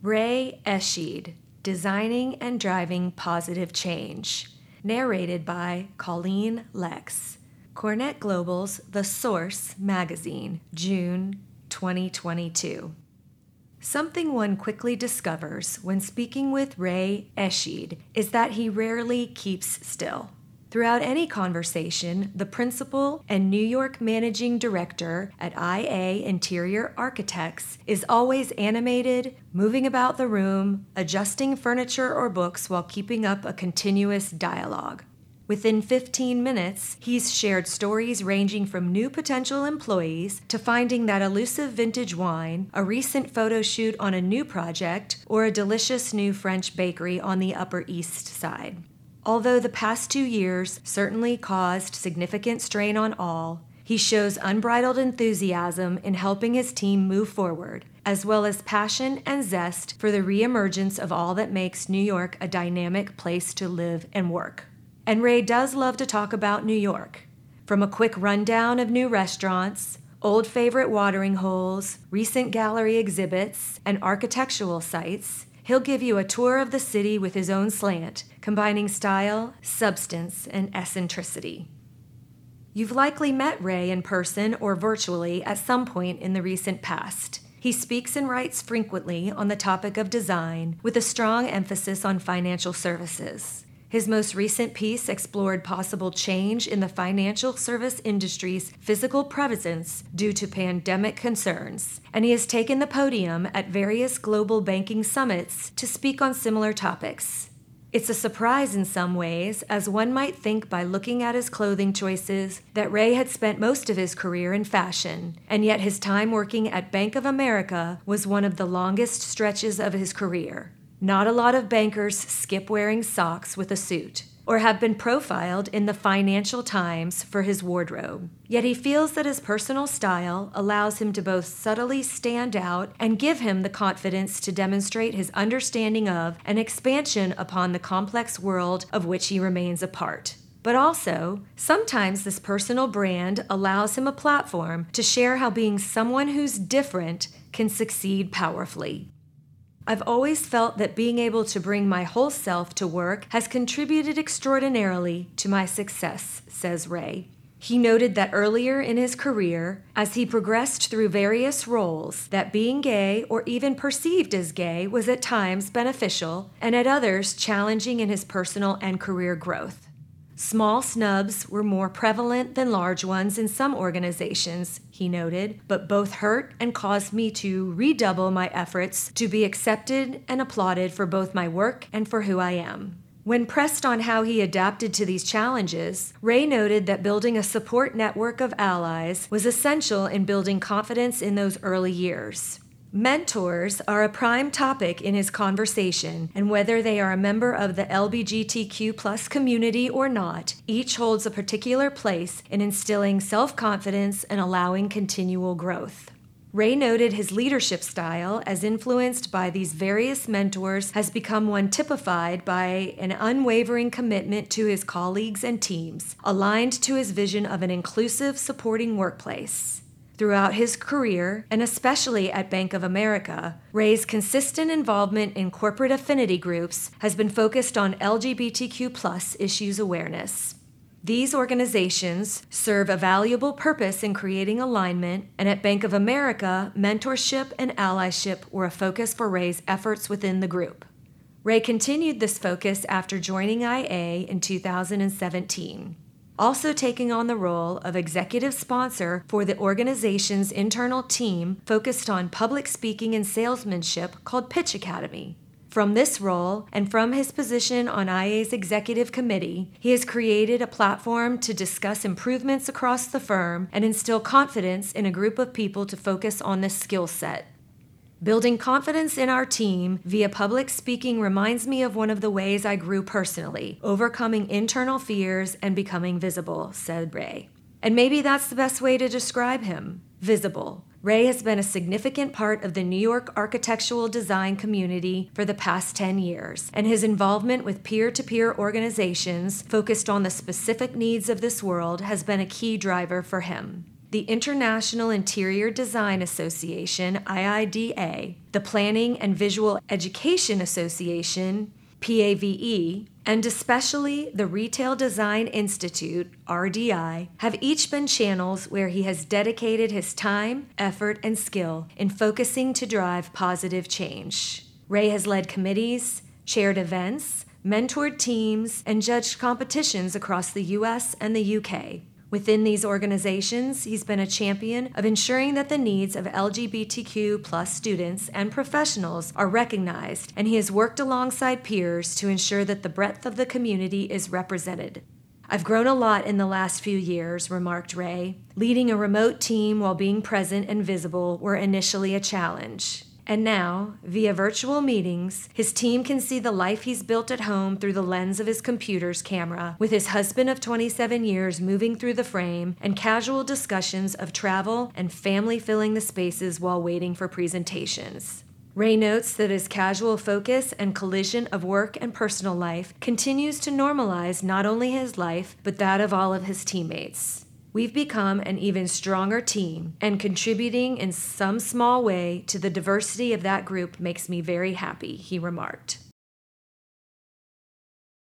Ray Escheid, Designing and Driving Positive Change, narrated by Colleen Lex. Cornette Global's The Source Magazine, June 2022. Something one quickly discovers when speaking with Ray Escheid is that he rarely keeps still. Throughout any conversation, the principal and New York managing director at IA Interior Architects is always animated, moving about the room, adjusting furniture or books while keeping up a continuous dialogue. Within 15 minutes, he's shared stories ranging from new potential employees to finding that elusive vintage wine, a recent photo shoot on a new project, or a delicious new French bakery on the Upper East Side. Although the past 2 years certainly caused significant strain on all, he shows unbridled enthusiasm in helping his team move forward, as well as passion and zest for the reemergence of all that makes New York a dynamic place to live and work. And Ray does love to talk about New York, from a quick rundown of new restaurants, old favorite watering holes, recent gallery exhibits, and architectural sites. He'll give you a tour of the city with his own slant, combining style, substance, and eccentricity. You've likely met Ray in person or virtually at some point in the recent past. He speaks and writes frequently on the topic of design, with a strong emphasis on financial services. His most recent piece explored possible change in the financial service industry's physical presence due to pandemic concerns, and he has taken the podium at various global banking summits to speak on similar topics. It's a surprise in some ways, as one might think by looking at his clothing choices that Ray had spent most of his career in fashion, and yet his time working at Bank of America was one of the longest stretches of his career. Not a lot of bankers skip wearing socks with a suit, or have been profiled in the Financial Times for his wardrobe. Yet he feels that his personal style allows him to both subtly stand out and give him the confidence to demonstrate his understanding of and expansion upon the complex world of which he remains a part. But also, sometimes this personal brand allows him a platform to share how being someone who's different can succeed powerfully. I've always felt that being able to bring my whole self to work has contributed extraordinarily to my success, says Ray. He noted that earlier in his career, as he progressed through various roles, that being gay or even perceived as gay was at times beneficial and at others challenging in his personal and career growth. Small snubs were more prevalent than large ones in some organizations, he noted, but both hurt and caused me to redouble my efforts to be accepted and applauded for both my work and for who I am. When pressed on how he adapted to these challenges, Ray noted that building a support network of allies was essential in building confidence in those early years. Mentors are a prime topic in his conversation, and whether they are a member of the LGBTQ+ community or not, each holds a particular place in instilling self-confidence and allowing continual growth. Ray noted his leadership style, as influenced by these various mentors, has become one typified by an unwavering commitment to his colleagues and teams, aligned to his vision of an inclusive, supporting workplace. Throughout his career, and especially at Bank of America, Ray's consistent involvement in corporate affinity groups has been focused on LGBTQ+ issues awareness. These organizations serve a valuable purpose in creating alignment, and at Bank of America, mentorship and allyship were a focus for Ray's efforts within the group. Ray continued this focus after joining IA in 2017. Also taking on the role of executive sponsor for the organization's internal team focused on public speaking and salesmanship called Pitch Academy. From this role, and from his position on IA's executive committee, he has created a platform to discuss improvements across the firm and instill confidence in a group of people to focus on this skill set. Building confidence in our team via public speaking reminds me of one of the ways I grew personally, overcoming internal fears and becoming visible, said Ray. And maybe that's the best way to describe him, visible. Ray has been a significant part of the New York architectural design community for the past 10 years, and his involvement with peer-to-peer organizations focused on the specific needs of this world has been a key driver for him. the International Interior Design Association, IIDA, the Planning and Visual Education Association, PAVE, and especially the Retail Design Institute, RDI, have each been channels where he has dedicated his time, effort, and skill in focusing to drive positive change. Ray has led committees, chaired events, mentored teams, and judged competitions across the U.S. and the U.K. Within these organizations, he's been a champion of ensuring that the needs of LGBTQ+ students and professionals are recognized, and he has worked alongside peers to ensure that the breadth of the community is represented. "I've grown a lot in the last few years," remarked Ray. "Leading a remote team while being present and visible were initially a challenge. And now, via virtual meetings, his team can see the life he's built at home through the lens of his computer's camera, with his husband of 27 years moving through the frame and casual discussions of travel and family filling the spaces while waiting for presentations." Ray notes that his casual focus and collision of work and personal life continues to normalize not only his life, but that of all of his teammates. "We've become an even stronger team, and contributing in some small way to the diversity of that group makes me very happy," he remarked.